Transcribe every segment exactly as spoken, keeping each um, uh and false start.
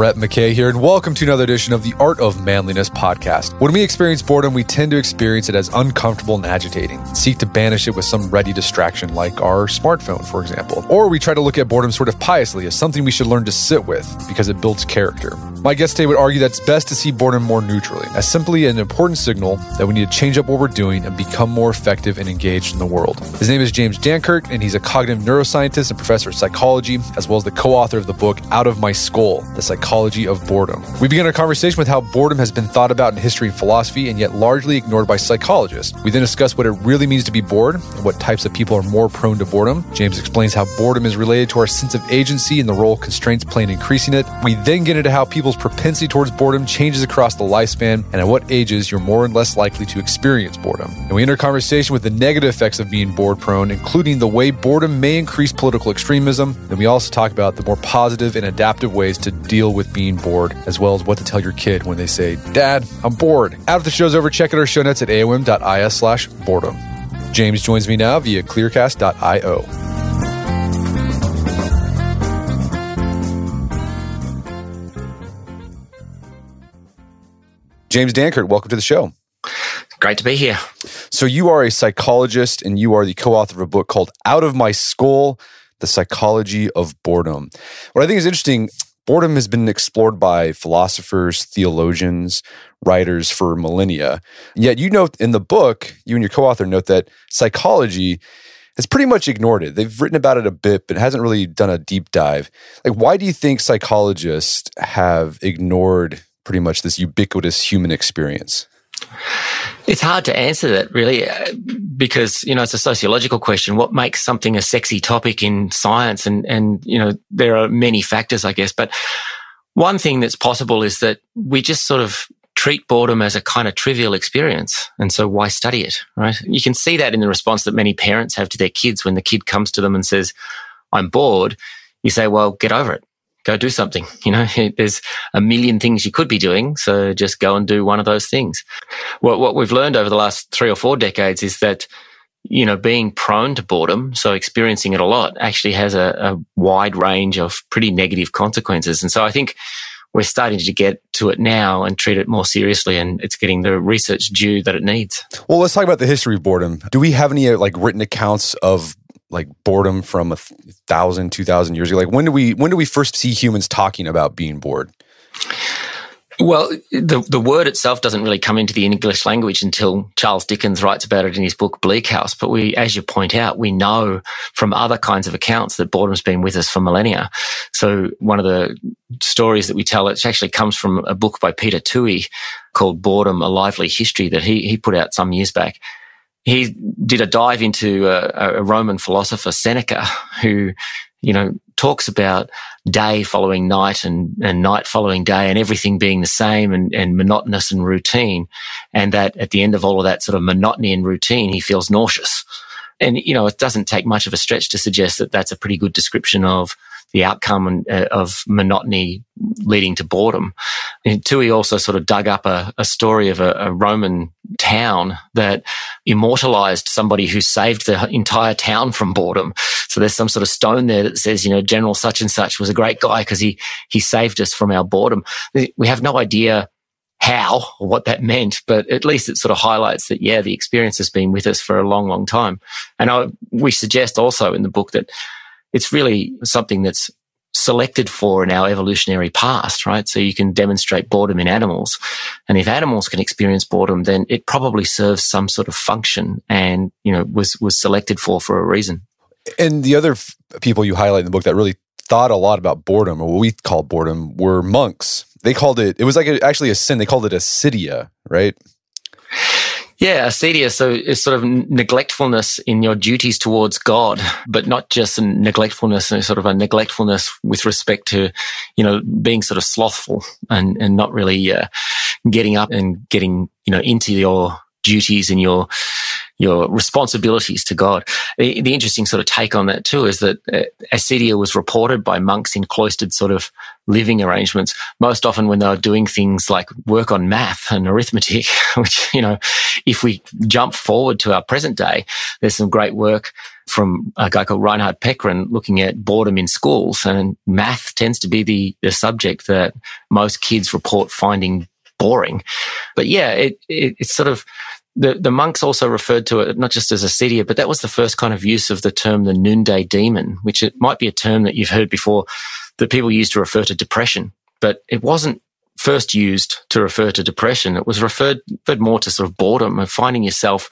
Brett McKay here, and welcome to another edition of the Art of Manliness podcast. When we experience boredom, we tend to experience it as uncomfortable and agitating, and seek to banish it with some ready distraction like our smartphone, for example. Or we try to look at boredom sort of piously as something we should learn to sit with because it builds character. My guest today would argue that it's best to see boredom more neutrally, as simply an important signal that we need to change up what we're doing and become more effective and engaged in the world. His name is James Danckert, and he's a cognitive neuroscientist and professor of psychology, as well as the co-author of the book, Out of My Skull: The Psychology of Boredom. We begin our conversation with how boredom has been thought about in history and philosophy, and yet largely ignored by psychologists. We then discuss what it really means to be bored and what types of people are more prone to boredom. James explains how boredom is related to our sense of agency and the role constraints play in increasing it. We then get into how people's propensity towards boredom changes across the lifespan and at what ages you're more and less likely to experience boredom. And we end our conversation with the negative effects of being bored prone, including the way boredom may increase political extremism. And we also talk about the more positive and adaptive ways to deal with being bored, as well as what to tell your kid when they say, "Dad, I'm bored." After the show's over, check out our show notes at aom.is slash boredom. James joins me now via clearcast dot io. James Danckert, welcome to the show. Great to be here. So you are a psychologist, and you are the co-author of a book called Out of My Skull: The Psychology of Boredom. What I think is interesting, boredom has been explored by philosophers, theologians, writers for millennia. Yet you note in the book, you and your co-author note that psychology has pretty much ignored it. They've written about it a bit, but hasn't really done a deep dive. Like, why do you think psychologists have ignored pretty much this ubiquitous human experience? It's hard to answer that, really, because, you know, it's a sociological question. What makes something a sexy topic in science? And, and, you know, there are many factors, I guess. But one thing that's possible is that we just sort of treat boredom as a kind of trivial experience. And so why study it, right? You can see that in the response that many parents have to their kids when the kid comes to them and says, "I'm bored." You say, "Well, get over it. Go do something." You know, there's a million things you could be doing, so just go and do one of those things. What, what we've learned over the last three or four decades is that, you know, being prone to boredom, so experiencing it a lot, actually has a, a wide range of pretty negative consequences. And so I think we're starting to get to it now and treat it more seriously, and it's getting the research due that it needs. Well, let's talk about the history of boredom. Do we have any like written accounts of like boredom from a thousand, two thousand years ago? Like, when do we when do we first see humans talking about being bored? Well, the the word itself doesn't really come into the English language until Charles Dickens writes about it in his book Bleak House. But we, as you point out, we know from other kinds of accounts that boredom's been with us for millennia. So one of the stories that we tell, it actually comes from a book by Peter Toohey called Boredom: A Lively History that he he put out some years back. He did a dive into a, a Roman philosopher, Seneca, who, you know, talks about day following night and, and night following day and everything being the same and, and monotonous and routine. And that at the end of all of that sort of monotony and routine, he feels nauseous. And, you know, it doesn't take much of a stretch to suggest that that's a pretty good description of the outcome of monotony leading to boredom. And Toohey also sort of dug up a, a story of a, a Roman town that immortalized somebody who saved the entire town from boredom. So there's some sort of stone there that says, you know, General such and such was a great guy because he he saved us from our boredom. We have no idea how or what that meant, but at least it sort of highlights that, yeah, the experience has been with us for a long, long time. And I, we suggest also in the book that it's really something that's selected for in our evolutionary past, right? So you can demonstrate boredom in animals. And if animals can experience boredom, then it probably serves some sort of function and, you know, was, was selected for for a reason. And the other f- people you highlight in the book that really thought a lot about boredom, or what we call boredom, were monks. They called it, it was like a, actually a sin. They called it acedia, right? Yeah, acedia, so it's sort of neglectfulness in your duties towards God, but not just a neglectfulness, sort of a neglectfulness with respect to, you know, being sort of slothful and, and not really uh, getting up and getting, you know, into your duties and your, your responsibilities to God. The, the interesting sort of take on that too is that uh, ascetia was reported by monks in cloistered sort of living arrangements, most often when they were doing things like work on math and arithmetic, which, you know, if we jump forward to our present day, there's some great work from a guy called Reinhard Pekrun looking at boredom in schools, and math tends to be the, the subject that most kids report finding boring. But yeah, it, it it's sort of, the, the monks also referred to it not just as ascetia, but that was the first kind of use of the term the noonday demon, which it might be a term that you've heard before that people used to refer to depression, but it wasn't first used to refer to depression. It was referred, referred more to sort of boredom and finding yourself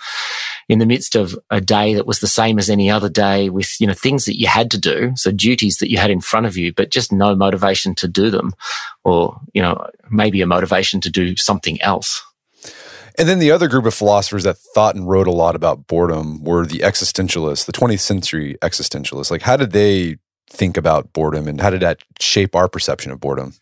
in the midst of a day that was the same as any other day with, you know, things that you had to do, so duties that you had in front of you, but just no motivation to do them, or, you know, maybe a motivation to do something else. And then the other group of philosophers that thought and wrote a lot about boredom were the existentialists, the twentieth century existentialists. Like, how did they think about boredom, and how did that shape our perception of boredom?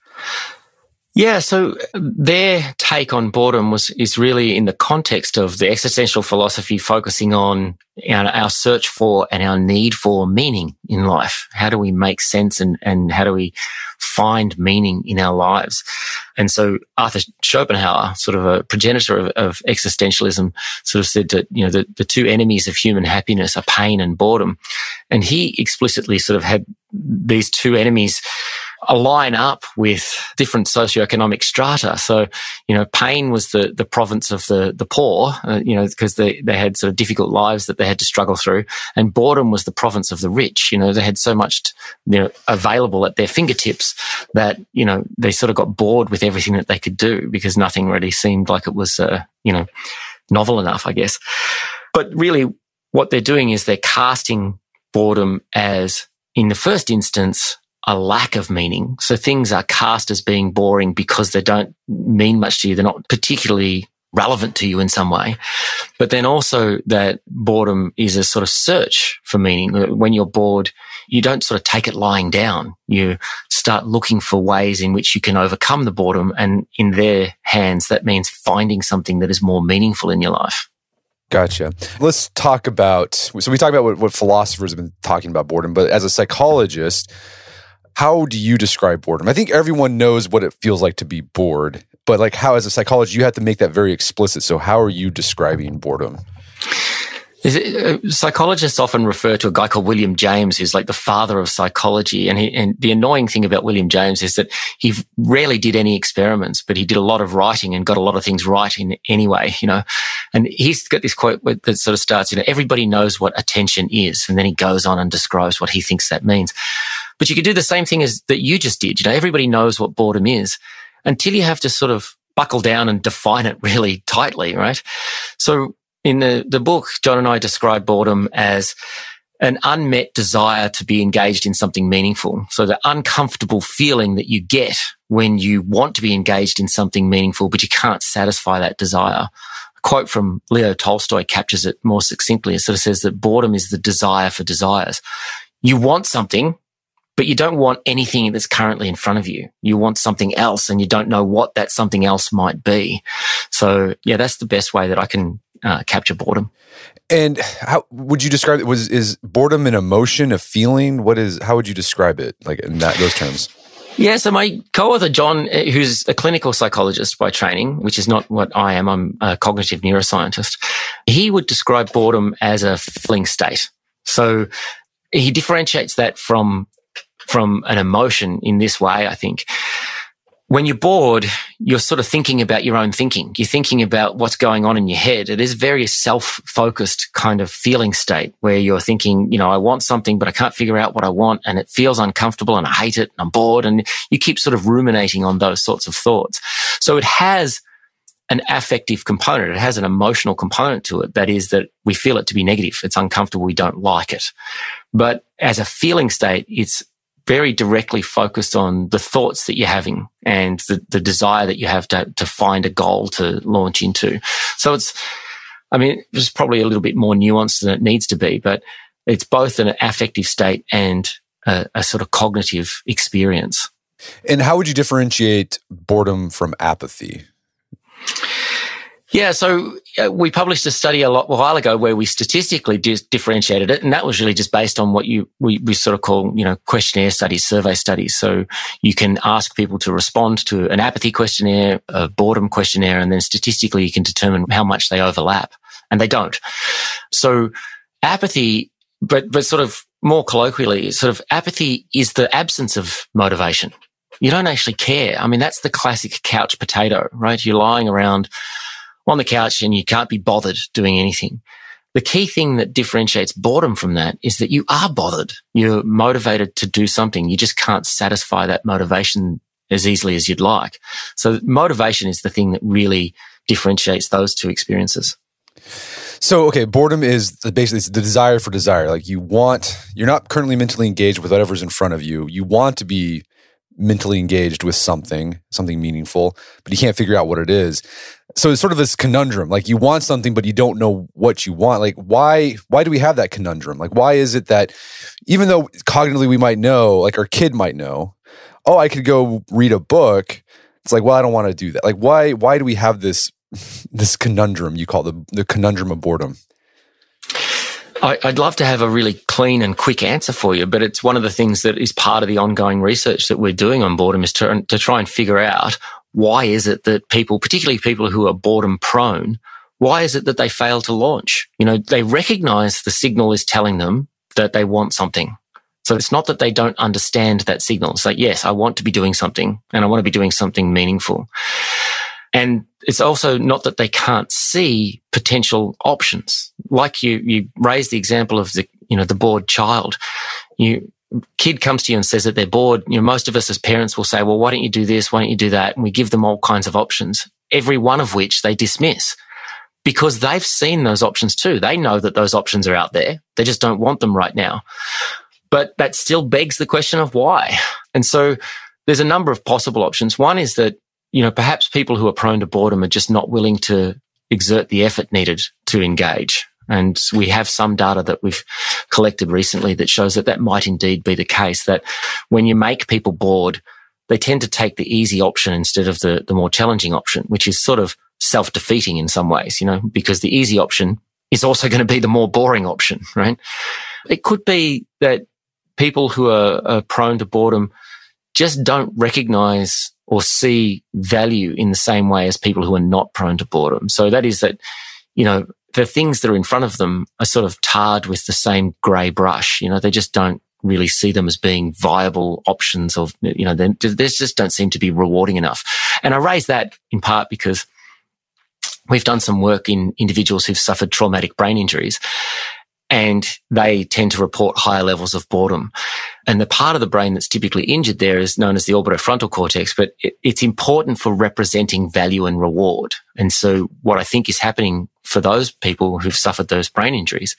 Yeah, so their take on boredom was is really in the context of the existential philosophy focusing on our, our search for and our need for meaning in life. How do we make sense and, and how do we find meaning in our lives? And so Arthur Schopenhauer, sort of a progenitor of, of existentialism, sort of said that, you know, the, the two enemies of human happiness are pain and boredom. And he explicitly sort of had these two enemies align up with different socioeconomic strata. So, you know, pain was the, the province of the, the poor, uh, you know, because they, they had sort of difficult lives that they had to struggle through. And boredom was the province of the rich. You know, they had so much, t- you know, available at their fingertips that, you know, they sort of got bored with everything that they could do because nothing really seemed like it was, uh, you know, novel enough, I guess. But really what they're doing is they're casting boredom as, in the first instance, a lack of meaning. So things are cast as being boring because they don't mean much to you. They're not particularly relevant to you in some way. But then also that boredom is a sort of search for meaning. When you're bored, you don't sort of take it lying down. You start looking for ways in which you can overcome the boredom. And in their hands, that means finding something that is more meaningful in your life. Gotcha. Let's talk about, so we talk about what, what philosophers have been talking about boredom, but as a psychologist, how do you describe boredom? I think everyone knows what it feels like to be bored, but like how, as a psychologist, you have to make that very explicit. So how are you describing boredom? Psychologists often refer to a guy called William James, who's like the father of psychology. And, he, and the annoying thing about William James is that he rarely did any experiments, but he did a lot of writing and got a lot of things right in anyway, you know. And he's got this quote that sort of starts, you know, everybody knows what attention is. And then he goes on and describes what he thinks that means. But you could do the same thing as that you just did. You know, everybody knows what boredom is until you have to sort of buckle down and define it really tightly, right? So in the, the book, John and I describe boredom as an unmet desire to be engaged in something meaningful. So the uncomfortable feeling that you get when you want to be engaged in something meaningful, but you can't satisfy that desire. A quote from Leo Tolstoy captures it more succinctly. It sort of says that boredom is the desire for desires. You want something, but you don't want anything that's currently in front of you. You want something else, and you don't know what that something else might be. So, yeah, that's the best way that I can uh, capture boredom. And how would you describe it? Was is boredom an emotion, a feeling? What is? How would you describe it, like in that, those terms? Yeah, so my co-author, John, who's a clinical psychologist by training, which is not what I am, I'm a cognitive neuroscientist, he would describe boredom as a feeling state. So he differentiates that from from an emotion in this way, I think. When you're bored, you're sort of thinking about your own thinking. You're thinking about what's going on in your head. It is a very self-focused kind of feeling state where you're thinking, you know, I want something, but I can't figure out what I want, and it feels uncomfortable, and I hate it, and I'm bored, and you keep sort of ruminating on those sorts of thoughts. So it has an affective component. It has an emotional component to it. That is that we feel it to be negative. It's uncomfortable. We don't like it. But as a feeling state, it's very directly focused on the thoughts that you're having and the, the desire that you have to, to find a goal to launch into. So it's, I mean, it's probably a little bit more nuanced than it needs to be, but it's both an affective state and a, a sort of cognitive experience. And how would you differentiate boredom from apathy? Yeah, so we published a study a lot a while ago where we statistically dis- differentiated it, and that was really just based on what you we, we sort of call, you know, questionnaire studies, survey studies. So you can ask people to respond to an apathy questionnaire, a boredom questionnaire, and then statistically you can determine how much they overlap, and they don't. So apathy, but but sort of more colloquially, sort of apathy is the absence of motivation. You don't actually care. I mean, that's the classic couch potato, right? You're lying around on the couch and you can't be bothered doing anything. The key thing that differentiates boredom from that is that you are bothered. You're motivated to do something. You just can't satisfy that motivation as easily as you'd like. So motivation is the thing that really differentiates those two experiences. So, okay, boredom is basically it's the desire for desire. Like you want, you're not currently mentally engaged with whatever's in front of you. You want to be mentally engaged with something, something meaningful, but you can't figure out what it is. So it's sort of this conundrum. Like you want something, but you don't know what you want. Like why, why do we have that conundrum? Like why is it that even though cognitively we might know, like our kid might know, oh, I could go read a book. It's like, well, I don't want to do that. Like why, why do we have this, this conundrum you call the, the conundrum of boredom? I, I'd love to have a really clean and quick answer for you, but it's one of the things that is part of the ongoing research that we're doing on boredom is to, to try and figure out why is it that people, particularly people who are boredom prone, why is it that they fail to launch? You know, they recognize the signal is telling them that they want something. So it's not that they don't understand that signal. It's like, yes, I want to be doing something and I want to be doing something meaningful. And it's also not that they can't see potential options. Like you, you raise the example of the, you know, the bored child. You kid comes to you and says that they're bored. You know, most of us as parents will say, well, why don't you do this? Why don't you do that? And we give them all kinds of options, every one of which they dismiss because they've seen those options too. They know that those options are out there. They just don't want them right now. But that still begs the question of why. And so there's a number of possible options. One is that, you know, perhaps people who are prone to boredom are just not willing to exert the effort needed to engage. And we have some data that we've collected recently that shows that that might indeed be the case, that when you make people bored, they tend to take the easy option instead of the, the more challenging option, which is sort of self-defeating in some ways, you know, because the easy option is also going to be the more boring option, right? It could be that people who are, are prone to boredom just don't recognize or see value in the same way as people who are not prone to boredom. So that is that, you know, the things that are in front of them are sort of tarred with the same grey brush. You know, they just don't really see them as being viable options of, you know, they, they just don't seem to be rewarding enough. And I raise that in part because we've done some work in individuals who've suffered traumatic brain injuries, and they tend to report higher levels of boredom. And the part of the brain that's typically injured there is known as the orbitofrontal cortex, but it, it's important for representing value and reward. And so what I think is happening for those people who've suffered those brain injuries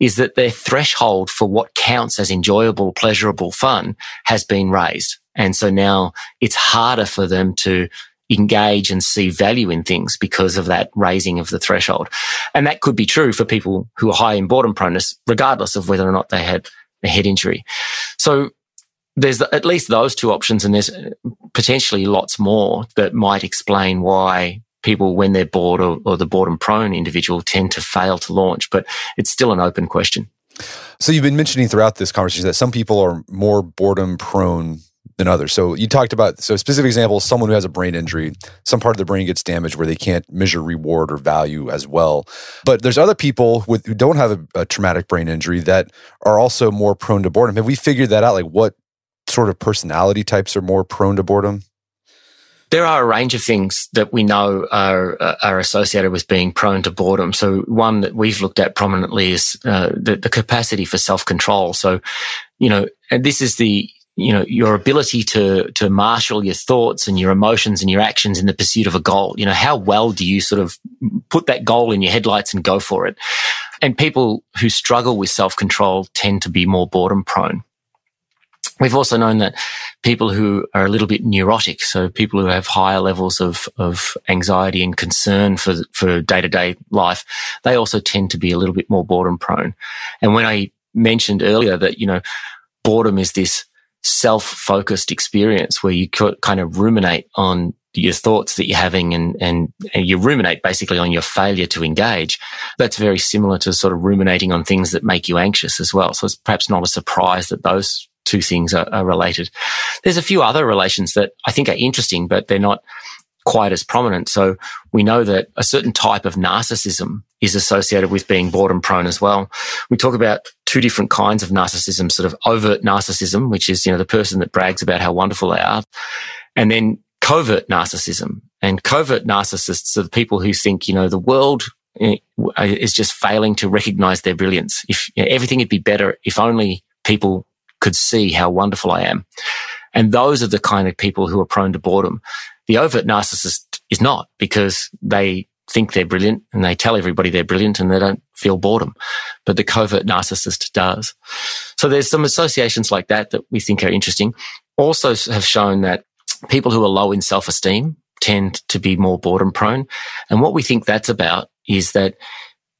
is that their threshold for what counts as enjoyable, pleasurable fun has been raised. And so now it's harder for them to engage and see value in things because of that raising of the threshold. And that could be true for people who are high in boredom proneness, regardless of whether or not they had a head injury. So there's at least those two options, and there's potentially lots more that might explain why people, when they're bored or, or the boredom prone individual, tend to fail to launch. But it's still an open question. So you've been mentioning throughout this conversation that some people are more boredom prone than others. So you talked about, so specific example, someone who has a brain injury, some part of the brain gets damaged where they can't measure reward or value as well. But there's other people with, who don't have a, a traumatic brain injury that are also more prone to boredom. Have we figured that out? Like what sort of personality types are more prone to boredom? There are a range of things that we know are are associated with being prone to boredom. So one that we've looked at prominently is uh, the, the capacity for self-control. So, you know, and this is the, you know, your ability to, to marshal your thoughts and your emotions and your actions in the pursuit of a goal. You know, how well do you sort of put that goal in your headlights and go for it? And people who struggle with self-control tend to be more boredom prone. We've also known that people who are a little bit neurotic, so people who have higher levels of, of anxiety and concern for, for day-to-day life, they also tend to be a little bit more boredom prone. And when I mentioned earlier that, you know, boredom is this self-focused experience where you kind of ruminate on your thoughts that you're having, and, and, and you ruminate basically on your failure to engage. That's very similar to sort of ruminating on things that make you anxious as well. So it's perhaps not a surprise that those two things are, are related. There's a few other relations that I think are interesting, but they're not quite as prominent. So we know that a certain type of narcissism is associated with being boredom prone as well. We talk about two different kinds of narcissism, sort of overt narcissism, which is, you know, the person that brags about how wonderful they are, and then covert narcissism. And covert narcissists are the people who think, you know, the world is just failing to recognize their brilliance. If, you know, everything would be better if only people could see how wonderful I am. And those are the kind of people who are prone to boredom. The overt narcissist is not, because they think they're brilliant and they tell everybody they're brilliant and they don't feel boredom. But the covert narcissist does. So there's some associations like that that we think are interesting. Also have shown that people who are low in self-esteem tend to be more boredom prone. And what we think that's about is that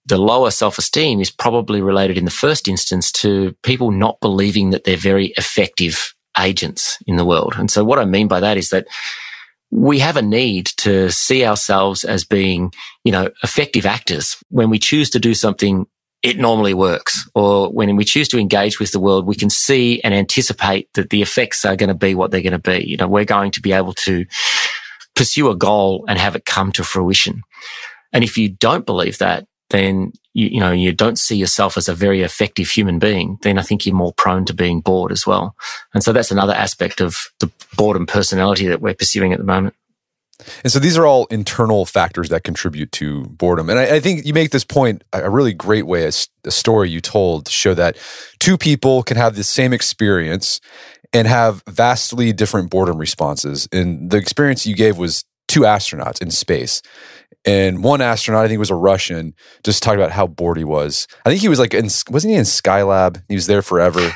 the lower self-esteem is probably related in the first instance to people not believing that they're very effective agents in the world. And so what I mean by that is that we have a need to see ourselves as being, you know, effective actors. When we choose to do something, it normally works. Or when we choose to engage with the world, we can see and anticipate that the effects are going to be what they're going to be. You know, we're going to be able to pursue a goal and have it come to fruition. And if you don't believe that, then, you, you know, you don't see yourself as a very effective human being, then I think you're more prone to being bored as well. And so that's another aspect of the boredom personality that we're pursuing at the moment. And so these are all internal factors that contribute to boredom. And I, I think you make this point a really great way, a, a story you told to show that two people can have the same experience and have vastly different boredom responses. And the experience you gave was two astronauts in space. And one astronaut, I think it was a Russian, just talked about how bored he was. I think he was like, in, wasn't he in Skylab? He was there forever.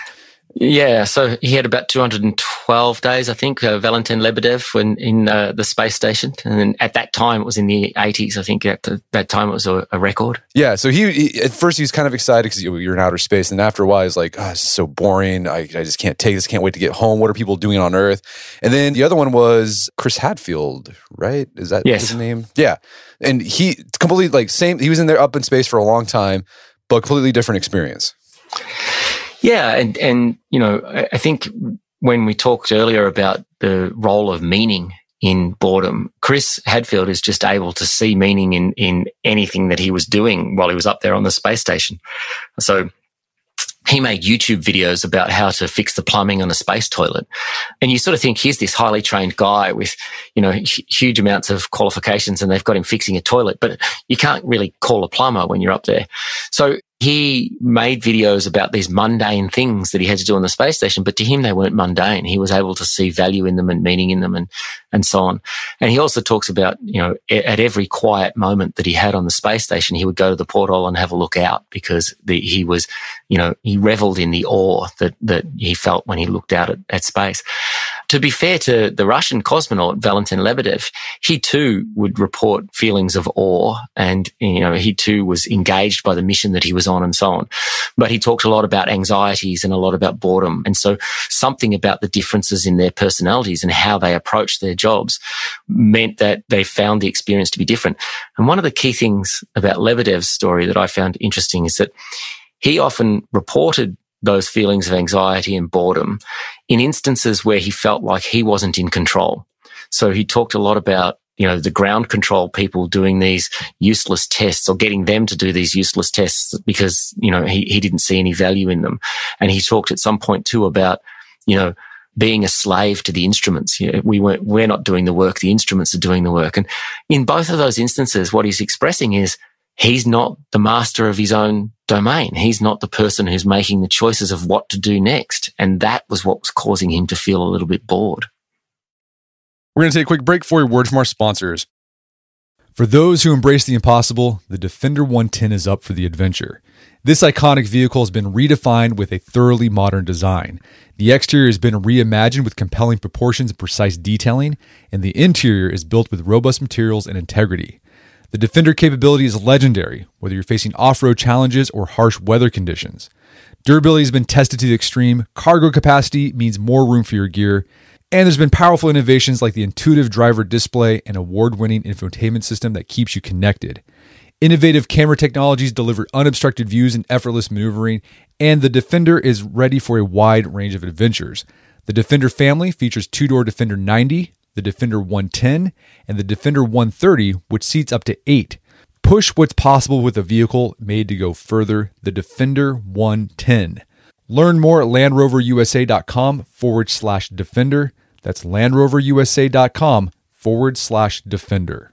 Yeah, so he had about two hundred twelve days, I think, uh, Valentin Lebedev when in uh, the space station. And then at that time, it was in the eighties, I think. At the, that time, it was a, a record. Yeah, so he, he at first, he was kind of excited because you're in outer space. And after a while, he's like, oh, this is so boring. I, I just can't take this. Can't wait to get home. What are people doing on Earth? And then the other one was Chris Hadfield, right? Is that yes. his name? Yeah. And he completely, like, same, he was in there up in space for a long time, but completely different experience. Yeah. And, and, you know, I think when we talked earlier about the role of meaning in boredom, Chris Hadfield is just able to see meaning in, in anything that he was doing while he was up there on the space station. So he made YouTube videos about how to fix the plumbing on a space toilet. And you sort of think, here's this highly trained guy with, you know, h- huge amounts of qualifications, and they've got him fixing a toilet, but you can't really call a plumber when you're up there. So he made videos about these mundane things that he had to do on the space station, but to him, they weren't mundane. He was able to see value in them and meaning in them, and, and so on. And he also talks about, you know, at every quiet moment that he had on the space station, he would go to the porthole and have a look out, because the, he was, you know, he reveled in the awe that, that he felt when he looked out at, at space. To be fair to the Russian cosmonaut, Valentin Lebedev, he too would report feelings of awe, and, you know, he too was engaged by the mission that he was on and so on. But he talked a lot about anxieties and a lot about boredom. And so something about the differences in their personalities and how they approach their jobs meant that they found the experience to be different. And one of the key things about Lebedev's story that I found interesting is that he often reported those feelings of anxiety and boredom in instances where he felt like he wasn't in control. So he talked a lot about, you know, the ground control people doing these useless tests, or getting them to do these useless tests because, you know, he, he didn't see any value in them. And he talked at some point too about, you know, being a slave to the instruments. You know, we weren't, we're not doing the work. The instruments are doing the work. And in both of those instances, what he's expressing is, he's not the master of his own domain. He's not the person who's making the choices of what to do next. And that was what was causing him to feel a little bit bored. We're going to take a quick break for a word from our sponsors. For those who embrace the impossible, the Defender one ten is up for the adventure. This iconic vehicle has been redefined with a thoroughly modern design. The exterior has been reimagined with compelling proportions and precise detailing, and the interior is built with robust materials and integrity. The Defender capability is legendary, whether you're facing off-road challenges or harsh weather conditions. Durability has been tested to the extreme, cargo capacity means more room for your gear, And there's been powerful innovations like the intuitive driver display and award-winning infotainment system that keeps you connected. Innovative camera technologies deliver unobstructed views and effortless maneuvering, and the Defender is ready for a wide range of adventures. The Defender family features two-door Defender ninety, the Defender one ten, and the Defender one thirty, which seats up to eight. Push what's possible with a vehicle made to go further, the Defender one ten. Learn more at LandRoverUSA.com forward slash Defender. That's LandRoverUSA.com forward slash Defender.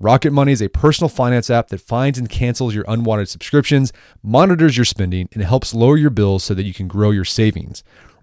Rocket Money is a personal finance app that finds and cancels your unwanted subscriptions, monitors your spending, and helps lower your bills so that you can grow your savings.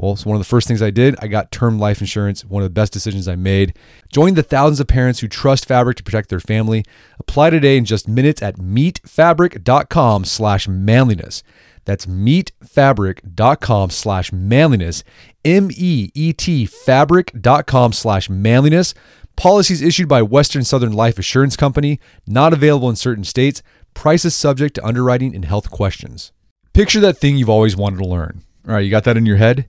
Well, so one of the first things I did, I got term life insurance, one of the best decisions I made. Join the thousands of parents who trust Fabric to protect their family. Apply today in just minutes at meetfabric.com slash manliness. That's meetfabric.com slash manliness. M E E T fabric.com slash manliness. Policies issued by Western Southern Life Assurance Company, not available in certain states. Prices subject to underwriting and health questions. Picture that thing you've always wanted to learn. All right, you got that in your head?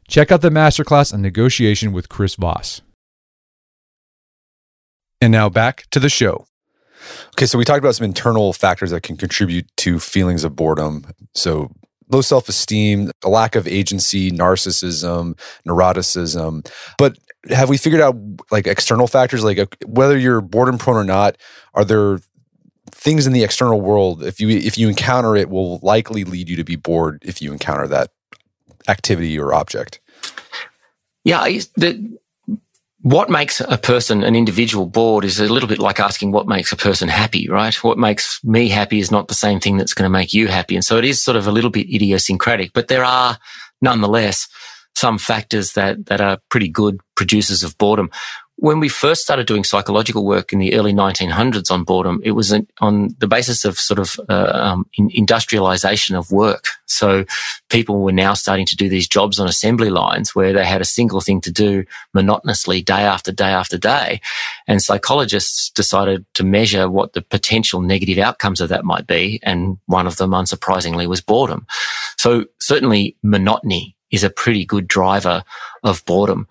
Check out the Masterclass on Negotiation with Chris Voss. And now back to the show. Okay, so we talked about some internal factors that can contribute to feelings of boredom. So low self-esteem, a lack of agency, narcissism, neuroticism. But have we figured out like external factors, like whether you're boredom prone or not, are there things in the external world, if you if you encounter it, will likely lead you to be bored if you encounter that activity or object? Yeah, the, what makes a person, an individual, bored is a little bit like asking what makes a person happy, right? What makes me happy is not the same thing that's going to make you happy. And so it is sort of a little bit idiosyncratic, but there are nonetheless some factors that, that are pretty good producers of boredom. When we first started doing psychological work in the early nineteen hundreds on boredom, it was on the basis of sort of uh, um, industrialization of work. So people were now starting to do these jobs on assembly lines where they had a single thing to do monotonously day after day after day. And psychologists decided to measure what the potential negative outcomes of that might be. And one of them, unsurprisingly, was boredom. So certainly monotony is a pretty good driver of boredom.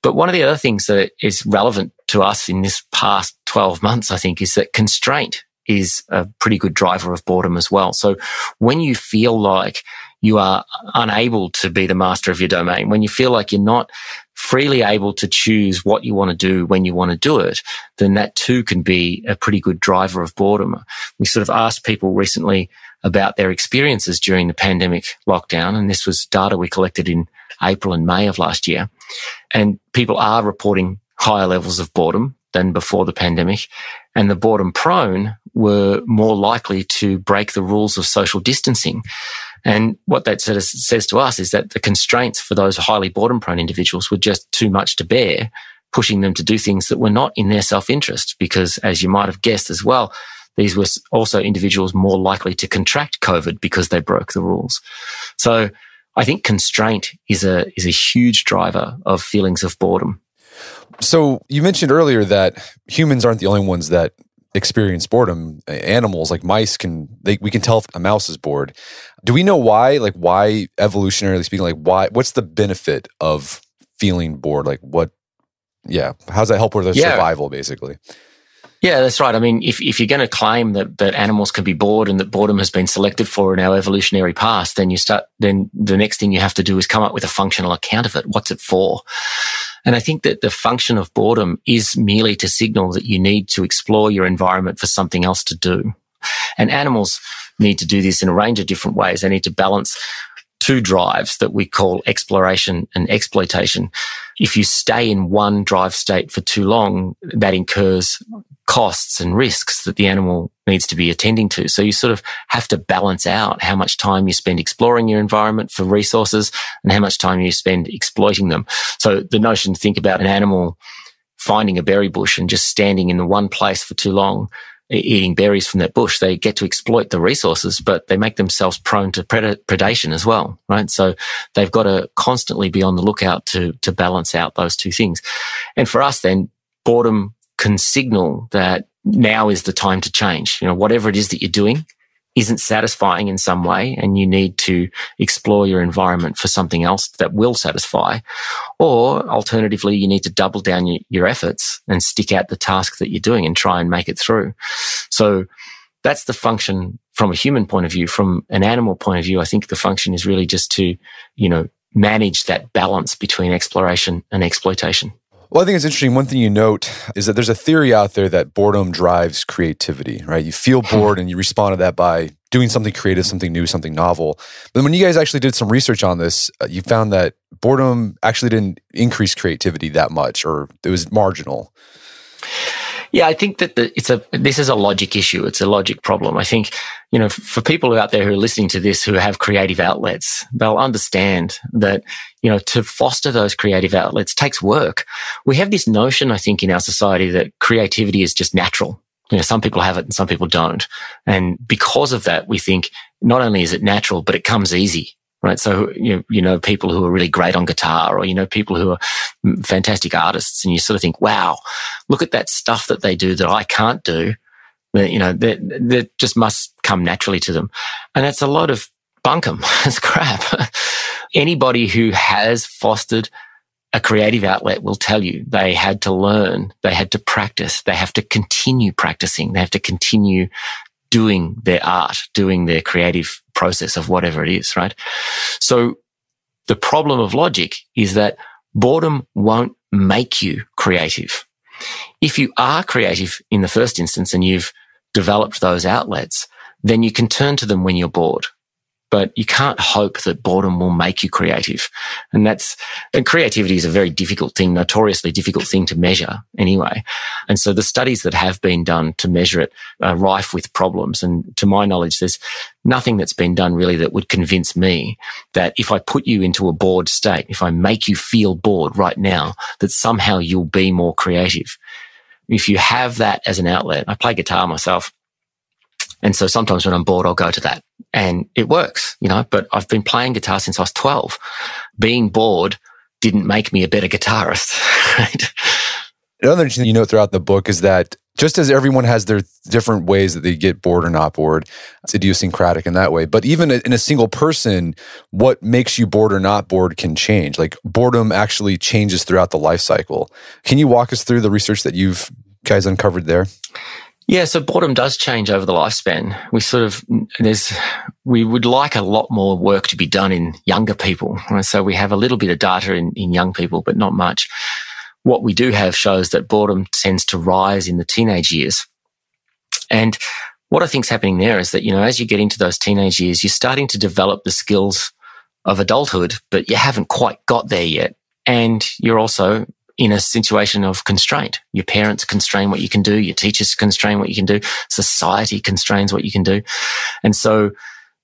But one of the other things that is relevant to us in this past twelve months, I think, is that constraint is a pretty good driver of boredom as well. So when you feel like you are unable to be the master of your domain, when you feel like you're not freely able to choose what you want to do when you want to do it, then that too can be a pretty good driver of boredom. We sort of asked people recently about their experiences during the pandemic lockdown, and this was data we collected in April and May of last year. And people are reporting higher levels of boredom than before the pandemic, and the boredom prone were more likely to break the rules of social distancing. And what that sort of says to us is that the constraints for those highly boredom prone individuals were just too much to bear, pushing them to do things that were not in their self-interest, because as you might have guessed as well, these were also individuals more likely to contract COVID because they broke the rules. So I think constraint is a is a huge driver of feelings of boredom. So you mentioned earlier that humans aren't the only ones that experience boredom. Animals like mice can, they, we can tell if a mouse is bored. Do we know why, like why evolutionarily speaking, like why, what's the benefit of feeling bored? Like what, yeah, how does that help with their yeah. survival basically? Yeah, that's right. I mean, if, if you're going to claim that, that animals can be bored and that boredom has been selected for in our evolutionary past, then you start, then the next thing you have to do is come up with a functional account of it. What's it for? And I think that the function of boredom is merely to signal that you need to explore your environment for something else to do. And animals need to do this in a range of different ways. They need to balance two drives that we call exploration and exploitation. If you stay in one drive state for too long, that incurs costs and risks that the animal needs to be attending to. So you sort of have to balance out how much time you spend exploring your environment for resources and how much time you spend exploiting them. So the notion, think about an animal finding a berry bush and just standing in the one place for too long, eating berries from that bush. They get to exploit the resources, but they make themselves prone to predation as well, right? So they've got to constantly be on the lookout to to balance out those two things. And for us then, boredom can signal that now is the time to change. You know, whatever it is that you're doing isn't satisfying in some way, and you need to explore your environment for something else that will satisfy. Or alternatively, you need to double down your efforts and stick out the task that you're doing and try and make it through. So that's the function from a human point of view. From an animal point of view, I think the function is really just to, you know, manage that balance between exploration and exploitation. Well, I think it's interesting. One thing you note is that there's a theory out there that boredom drives creativity, right? You feel bored and you respond to that by doing something creative, something new, something novel. But when you guys actually did some research on this, you found that boredom actually didn't increase creativity that much, or it was marginal. Yeah, I think that the, it's a. This is a logic issue. It's a logic problem. I think, you know, for people out there who are listening to this who have creative outlets, they'll understand that, you know, to foster those creative outlets takes work. We have this notion, I think, in our society that creativity is just natural. You know, some people have it and some people don't. And because of that, we think not only is it natural, but it comes easy, right? So, you know, you know, people who are really great on guitar, or, you know, people who are fantastic artists, and you sort of think, wow, look at that stuff that they do that I can't do. You know, that, that just must come naturally to them. And that's a lot of bunkum. It's crap. Anybody who has fostered a creative outlet will tell you they had to learn, they had to practice, they have to continue practicing, they have to continue doing their art, doing their creative process of whatever it is, right? So the problem of logic is that boredom won't make you creative. If you are creative in the first instance and you've developed those outlets, then you can turn to them when you're bored. But you can't hope that boredom will make you creative. And that's, and creativity is a very difficult thing, notoriously difficult thing to measure anyway. And so the studies that have been done to measure it are rife with problems. And to my knowledge, there's nothing that's been done really that would convince me that if I put you into a bored state, if I make you feel bored right now, that somehow you'll be more creative. If you have that as an outlet, I play guitar myself. And so sometimes when I'm bored, I'll go to that and it works, you know, but I've been playing guitar since I was twelve. Being bored didn't make me a better guitarist, right? Another interesting thing you know throughout the book is that just as everyone has their different ways that they get bored or not bored, it's idiosyncratic in that way. But even in a single person, what makes you bored or not bored can change. Like boredom actually changes throughout the life cycle. Can you walk us through the research that you've guys uncovered there? Yeah, so boredom does change over the lifespan. We sort of, there's, we would like a lot more work to be done in younger people. Right? So we have a little bit of data in, in young people, but not much. What we do have shows that boredom tends to rise in the teenage years. And what I think's happening there is that, you know, as you get into those teenage years, you're starting to develop the skills of adulthood, but you haven't quite got there yet. And you're also in a situation of constraint. Your parents constrain what you can do. Your teachers constrain what you can do. Society constrains what you can do. And so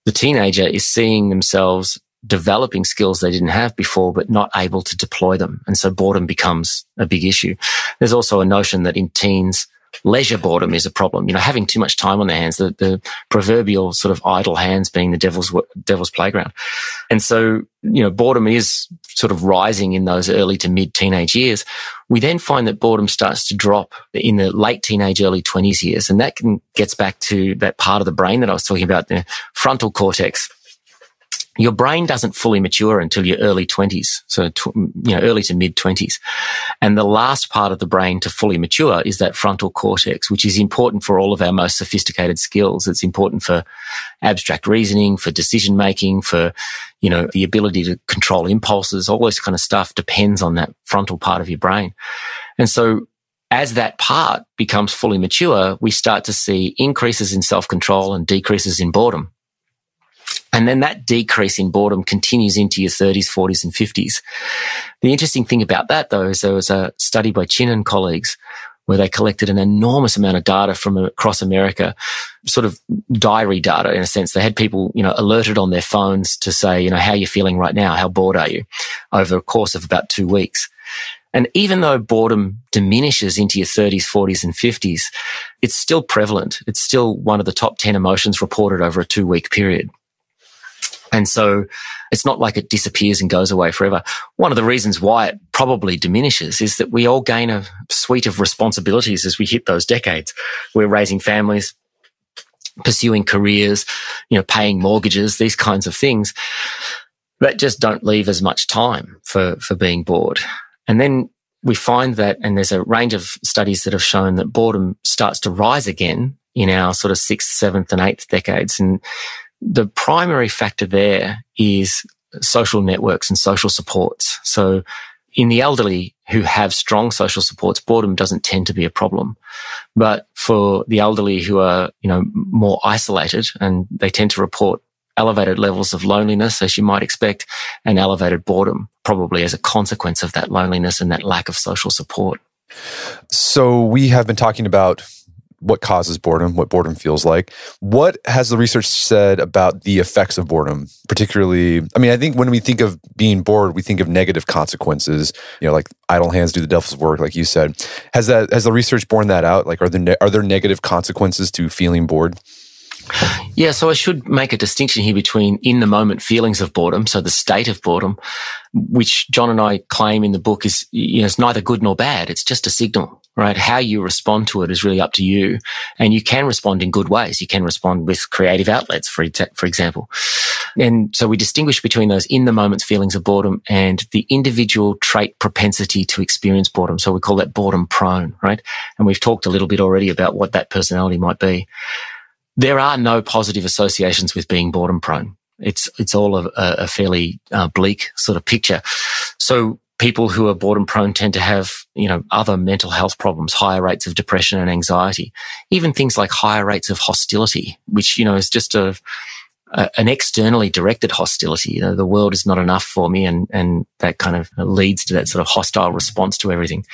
the teenager is seeing themselves developing skills they didn't have before, but not able to deploy them. And so boredom becomes a big issue. There's also a notion that in teens, leisure boredom is a problem. You know, having too much time on their hands, the, the proverbial sort of idle hands being the devil's devil's playground. And so, you know, boredom is sort of rising in those early to mid teenage years. We then find that boredom starts to drop in the late teenage, early twenties years. And that can, gets back to that part of the brain that I was talking about, the frontal cortex. Your brain doesn't fully mature until your early twenties, so tw- you know early to mid twenties, and the last part of the brain to fully mature is that frontal cortex, which is important for all of our most sophisticated skills. It's important for abstract reasoning, for decision making, for you know the ability to control impulses. All this kind of stuff depends on that frontal part of your brain, and so. As that part becomes fully mature, we start to see increases in self-control and decreases in boredom. And then that decrease in boredom continues into your thirties, forties, and fifties. The interesting thing about that, though, is there was a study by Chin and colleagues where they collected an enormous amount of data from across America, sort of diary data in a sense. They had people, you know, alerted on their phones to say, you know, how are you feeling right now? How bored are you? Over a course of about two weeks. And even though boredom diminishes into your thirties, forties, and fifties, it's still prevalent. It's still one of the top ten emotions reported over a two-week period. And so it's not like it disappears and goes away forever. One of the reasons why it probably diminishes is that we all gain a suite of responsibilities as we hit those decades. We're raising families, pursuing careers, you know, paying mortgages, these kinds of things that just don't leave as much time for, for being bored. And then we find that, and there's a range of studies that have shown that boredom starts to rise again in our sort of sixth, seventh, and eighth decades. And the primary factor there is social networks and social supports. So in the elderly who have strong social supports, boredom doesn't tend to be a problem. But for the elderly who are, you know, more isolated, and they tend to report elevated levels of loneliness, as you might expect, and elevated boredom, probably as a consequence of that loneliness and that lack of social support. So we have been talking about what causes boredom, what boredom feels like. What has the research said about the effects of boredom? Particularly, I mean, I think when we think of being bored, we think of negative consequences, you know, like idle hands do the devil's work, like you said. Has that has the research borne that out? Like, are there ne- are there negative consequences to feeling bored? Yeah, so I should make a distinction here between in-the-moment feelings of boredom, so the state of boredom, which John and I claim in the book is, you know, it's neither good nor bad. It's just a signal, right? How you respond to it is really up to you. And you can respond in good ways. You can respond with creative outlets, for, for example. And so we distinguish between those in-the-moment feelings of boredom and the individual trait propensity to experience boredom. So we call that boredom prone, right? And we've talked a little bit already about what that personality might be. There are no positive associations with being boredom prone. It's, it's all a, a fairly uh, bleak sort of picture. So people who are boredom prone tend to have, you know, other mental health problems, higher rates of depression and anxiety, even things like higher rates of hostility, which, you know, is just a, a, an externally directed hostility. You know, the world is not enough for me, and and that kind of leads to that sort of hostile response to everything.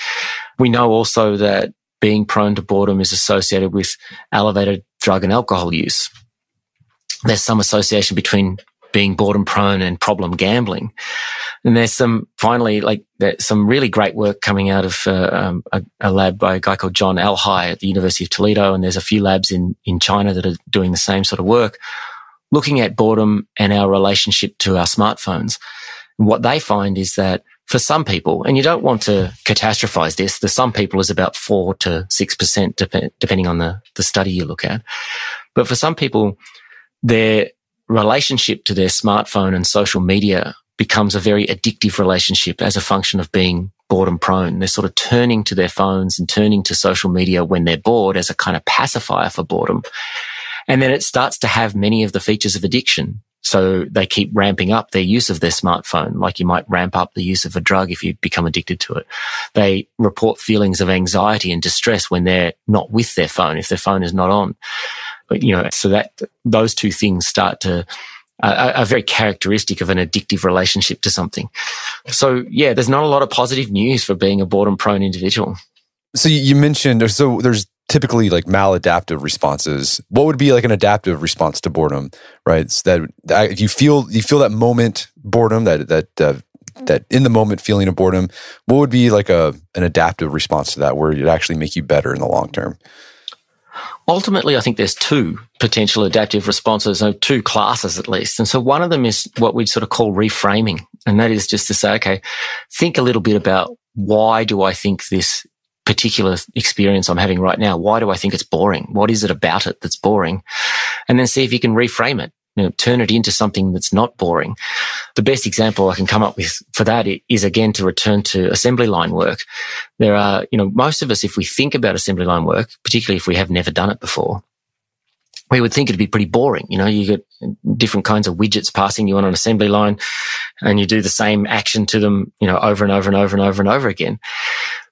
We know also that being prone to boredom is associated with elevated drug and alcohol use. There's some association between being boredom prone and problem gambling. And there's some, finally, like there's some really great work coming out of uh, um, a, a lab by a guy called John Elhai at the University of Toledo. And there's a few labs in, in China that are doing the same sort of work, looking at boredom and our relationship to our smartphones. And what they find is that for some people, and you don't want to catastrophize this, the some people is about four to six percent dep- depending on the, the study you look at. But for some people, their relationship to their smartphone and social media becomes a very addictive relationship as a function of being boredom prone. They're sort of turning to their phones and turning to social media when they're bored as a kind of pacifier for boredom. And then it starts to have many of the features of addiction. So they keep ramping up their use of their smartphone, like you might ramp up the use of a drug if you become addicted to it. They report feelings of anxiety and distress when they're not with their phone, if their phone is not on. You know, so that those two things start to uh, are very characteristic of an addictive relationship to something. So yeah, there's not a lot of positive news for being a boredom prone individual. So you mentioned, so there's typically like maladaptive responses. What would be like an adaptive response to boredom, right? It's that if you feel you feel that moment boredom, that that uh, that in the moment feeling of boredom, what would be like a an adaptive response to that where it'd actually make you better in the long term? Ultimately, I think there's two potential adaptive responses, or two classes at least. And so one of them is what we'd sort of call reframing. And that is just to say, okay, think a little bit about, why do I think this particular experience I'm having right now, why do I think it's boring? What is it about it that's boring? And then see if you can reframe it, you know, turn it into something that's not boring. The best example I can come up with for that is, again, to return to assembly line work. There are, you know, most of us, if we think about assembly line work, particularly if we have never done it before, we would think it'd be pretty boring. You know, you get different kinds of widgets passing you on an assembly line and you do the same action to them, you know, over and over and over and over and over again.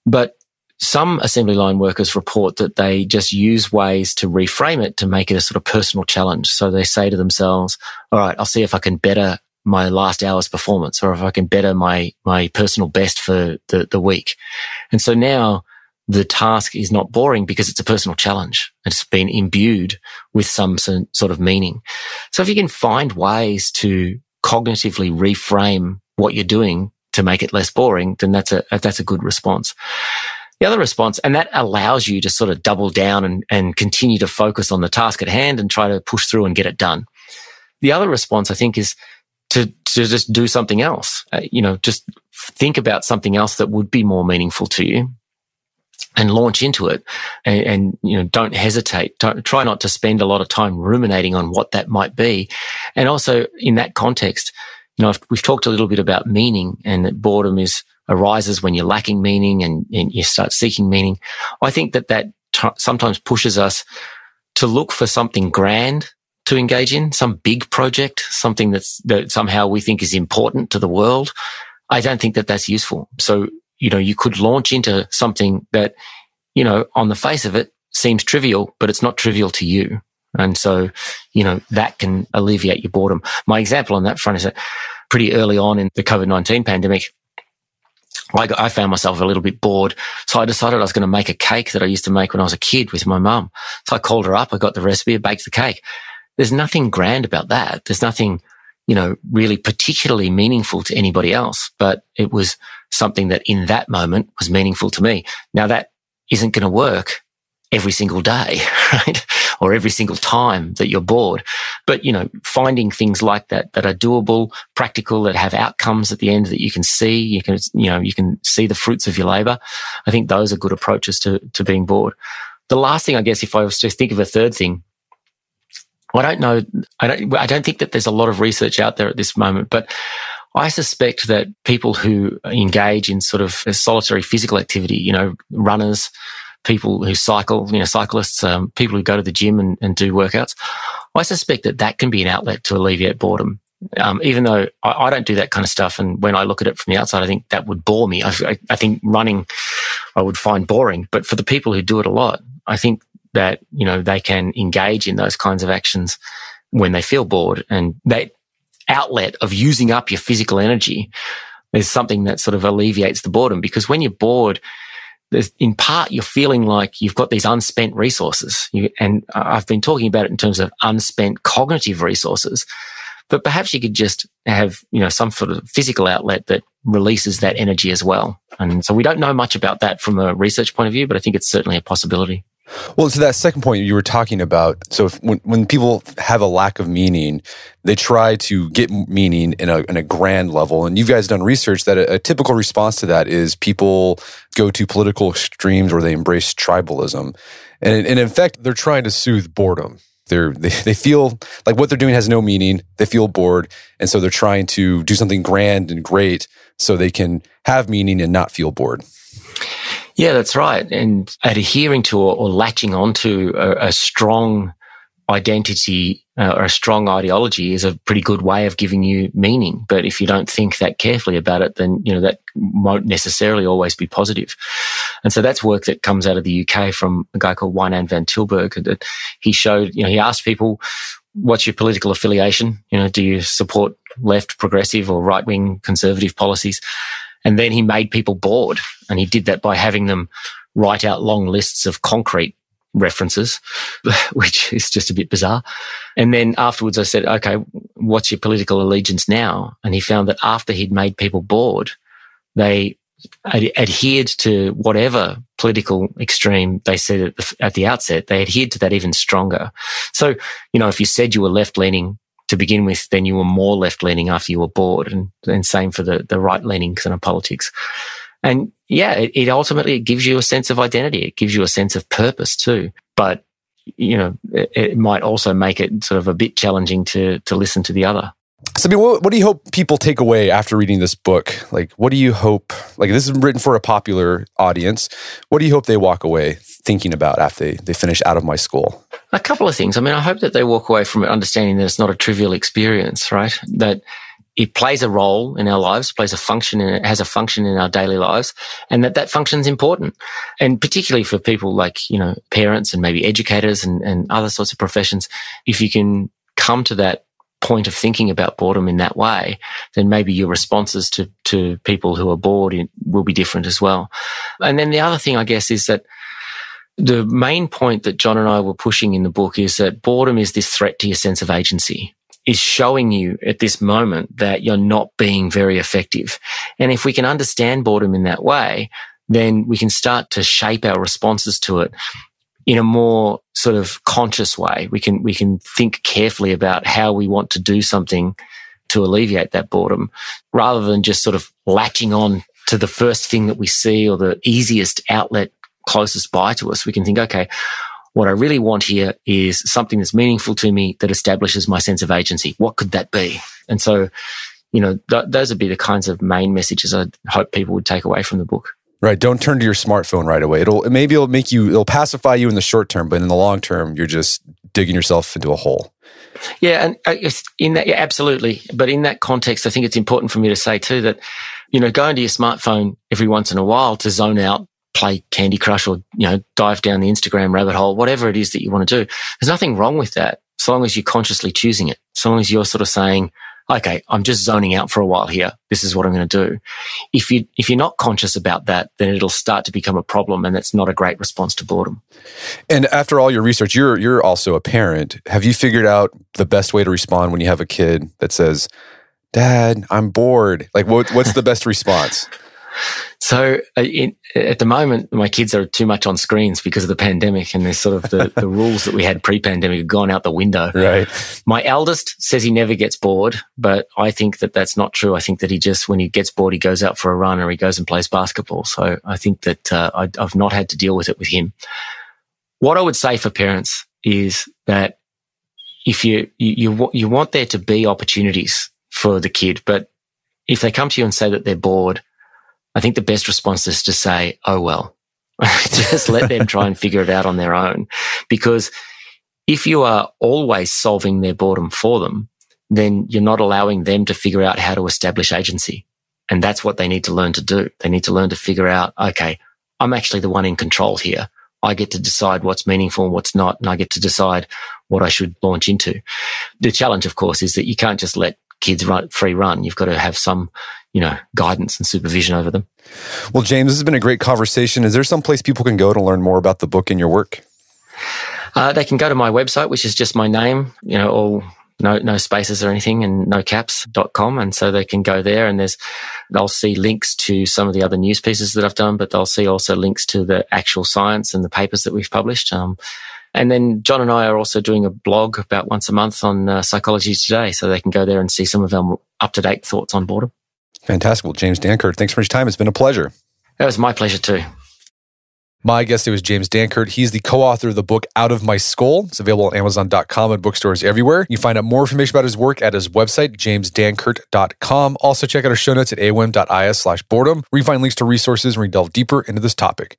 But some assembly line workers report that they just use ways to reframe it to make it a sort of personal challenge. So they say to themselves, all right, I'll see if I can better my last hour's performance, or if I can better my, my personal best for the, the week. And so now the task is not boring because it's a personal challenge. It's been imbued with some sort of meaning. So if you can find ways to cognitively reframe what you're doing to make it less boring, then that's a, that's a good response. The other response, and that allows you to sort of double down and, and continue to focus on the task at hand and try to push through and get it done. The other response, I think, is to, to just do something else. Uh, you know, just think about something else that would be more meaningful to you and launch into it. And, and you know, don't hesitate. Don't, try not to spend a lot of time ruminating on what that might be. And also in that context, you know, I've, we've talked a little bit about meaning, and that boredom is arises when you're lacking meaning and, and you start seeking meaning. I think that that t- sometimes pushes us to look for something grand to engage in, some big project, something that's, that somehow we think is important to the world. I don't think that that's useful. So, you know, you could launch into something that, you know, on the face of it seems trivial, but it's not trivial to you. And so, you know, that can alleviate your boredom. My example on that front is that pretty early on in the covid nineteen pandemic, I found myself a little bit bored. So I decided I was going to make a cake that I used to make when I was a kid with my mum. So I called her up. I got the recipe. I baked the cake. There's nothing grand about that. There's nothing, you know, really particularly meaningful to anybody else, but it was something that in that moment was meaningful to me. Now that isn't going to work every single day, right? Or every single time that you're bored. But, you know, finding things like that, that are doable, practical, that have outcomes at the end that you can see, you can, you know, you can see the fruits of your labor. I think those are good approaches to, to being bored. The last thing, I guess, if I was to think of a third thing, I don't know, I don't, I don't think that there's a lot of research out there at this moment, but I suspect that people who engage in sort of solitary physical activity, you know, runners, people who cycle, you know, cyclists, um, people who go to the gym and, and do workouts, I suspect that that can be an outlet to alleviate boredom. Um, even though I, I don't do that kind of stuff, and when I look at it from the outside, I think that would bore me. I, I think running I would find boring, but for the people who do it a lot, I think that, you know, they can engage in those kinds of actions when they feel bored. And that outlet of using up your physical energy is something that sort of alleviates the boredom, because when you're bored, in part, you're feeling like you've got these unspent resources. You, and I've been talking about it in terms of unspent cognitive resources, but perhaps you could just have, you know, some sort of physical outlet that releases that energy as well. And so we don't know much about that from a research point of view, but I think it's certainly a possibility. Well, to that second point you were talking about, so if, when, when people have a lack of meaning, they try to get meaning in a, in a grand level. And you guys done research that a, a typical response to that is people go to political extremes or they embrace tribalism. And, and in fact, they're trying to soothe boredom. They're, they they feel like what they're doing has no meaning. They feel bored. And so they're trying to do something grand and great so they can have meaning and not feel bored. Yeah, that's right. And adhering to or, or latching onto a, a strong identity uh, or a strong ideology is a pretty good way of giving you meaning. But if you don't think that carefully about it, then, you know, that won't necessarily always be positive. And so that's work that comes out of the U K from a guy called Wijnand van Tilburg. And he showed, you know, he asked people, what's your political affiliation? You know, do you support left, progressive or right-wing conservative policies? And then he made people bored, and he did that by having them write out long lists of concrete references, which is just a bit bizarre. And then afterwards I said, okay, what's your political allegiance now? And he found that after he'd made people bored, they ad- adhered to whatever political extreme they said at the, at the outset, they adhered to that even stronger. So, you know, if you said you were left-leaning to begin with, then you were more left-leaning after you were bored, and, and same for the, the right-leaning kind of politics. And yeah, it, it ultimately it gives you a sense of identity. It gives you a sense of purpose too. But, you know, it, it might also make it sort of a bit challenging to to listen to the other. So, I mean, what, what do you hope people take away after reading this book? Like, what do you hope, like this is written for a popular audience. What do you hope they walk away thinking about after they, they finish Out of My Skull? A couple of things. I mean, I hope that they walk away from it understanding that it's not a trivial experience, right? That it plays a role in our lives, plays a function, and it has a function in our daily lives, and that that function's important. And particularly for people like, you know, parents and maybe educators and, and other sorts of professions, if you can come to that point of thinking about boredom in that way, then maybe your responses to, to people who are bored in, will be different as well. And then the other thing, I guess, is that the main point that John and I were pushing in the book is that boredom is this threat to your sense of agency. It's showing you at this moment that you're not being very effective. And if we can understand boredom in that way, then we can start to shape our responses to it in a more sort of conscious way. We can, we can think carefully about how we want to do something to alleviate that boredom, rather than just sort of latching on to the first thing that we see or the easiest outlet closest by to us. We can think, okay, what I really want here is something that's meaningful to me that establishes my sense of agency. What could that be? And so, you know, th- those would be the kinds of main messages I hope people would take away from the book. Right. Don't turn to your smartphone right away. It'll maybe it'll make you, it'll pacify you in the short term, but in the long term, you're just digging yourself into a hole. Yeah, and it's in that, yeah, absolutely. But in that context, I think it's important for me to say too that, you know, go into your smartphone every once in a while to zone out, play Candy Crush, or, you know, dive down the Instagram rabbit hole, whatever it is that you want to do. There's nothing wrong with that, so long as you're consciously choosing it. So long as you're sort of saying, okay, I'm just zoning out for a while here. This is what I'm going to do. If you, if you're not conscious about that, then it'll start to become a problem, and that's not a great response to boredom. And after all your research, you're, you're also a parent. Have you figured out the best way to respond when you have a kid that says, Dad, I'm bored? Like, what, what's the best response? So uh, in, at the moment, my kids are too much on screens because of the pandemic, and there's sort of the, the rules that we had pre-pandemic have gone out the window. Right. My eldest says he never gets bored, but I think that that's not true. I think that he just, when he gets bored, he goes out for a run or he goes and plays basketball. So I think that uh, I, I've not had to deal with it with him. What I would say for parents is that if you you you, you want there to be opportunities for the kid, but if they come to you and say that they're bored, I think the best response is to say, oh, well, just let them try and figure it out on their own. Because if you are always solving their boredom for them, then you're not allowing them to figure out how to establish agency. And that's what they need to learn to do. They need to learn to figure out, okay, I'm actually the one in control here. I get to decide what's meaningful and what's not, and I get to decide what I should launch into. the challenge, of course, is that you can't just let kids run free run. You've got to have some, you know, guidance and supervision over them. Well, James, this has been a great conversation. Is there some place people can go to learn more about the book and your work? Uh, they can go to my website, which is just my name, you know, all no no spaces or anything, and no caps dot com. And so they can go there, and there's, they'll see links to some of the other news pieces that I've done, but they'll see also links to the actual science and the papers that we've published. Um, and then John and I are also doing a blog about once a month on uh, Psychology Today, so they can go there and see some of our up-to-date thoughts on boredom. Fantastic. Well, James Danckert, thanks for your time. It's been a pleasure. It was my pleasure too. My guest today was James Danckert. He's the co-author of the book Out of My Skull. It's available on amazon dot com and bookstores everywhere. You find out more information about his work at his website, james danckert dot com. Also check out our show notes at a o m dot i s slash boredom, where you find links to resources and we delve deeper into this topic.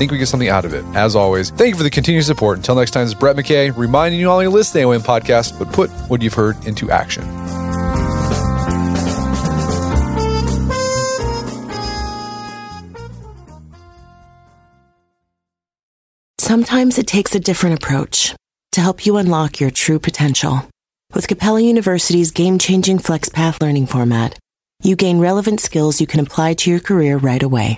think we get something out of it. As always, thank you for the continued support. Until next time, this is Brett McKay reminding you not only to listen to the A O M podcast, but put what you've heard into action. Sometimes it takes a different approach to help you unlock your true potential. With Capella University's game-changing FlexPath learning format, you gain relevant skills you can apply to your career right away.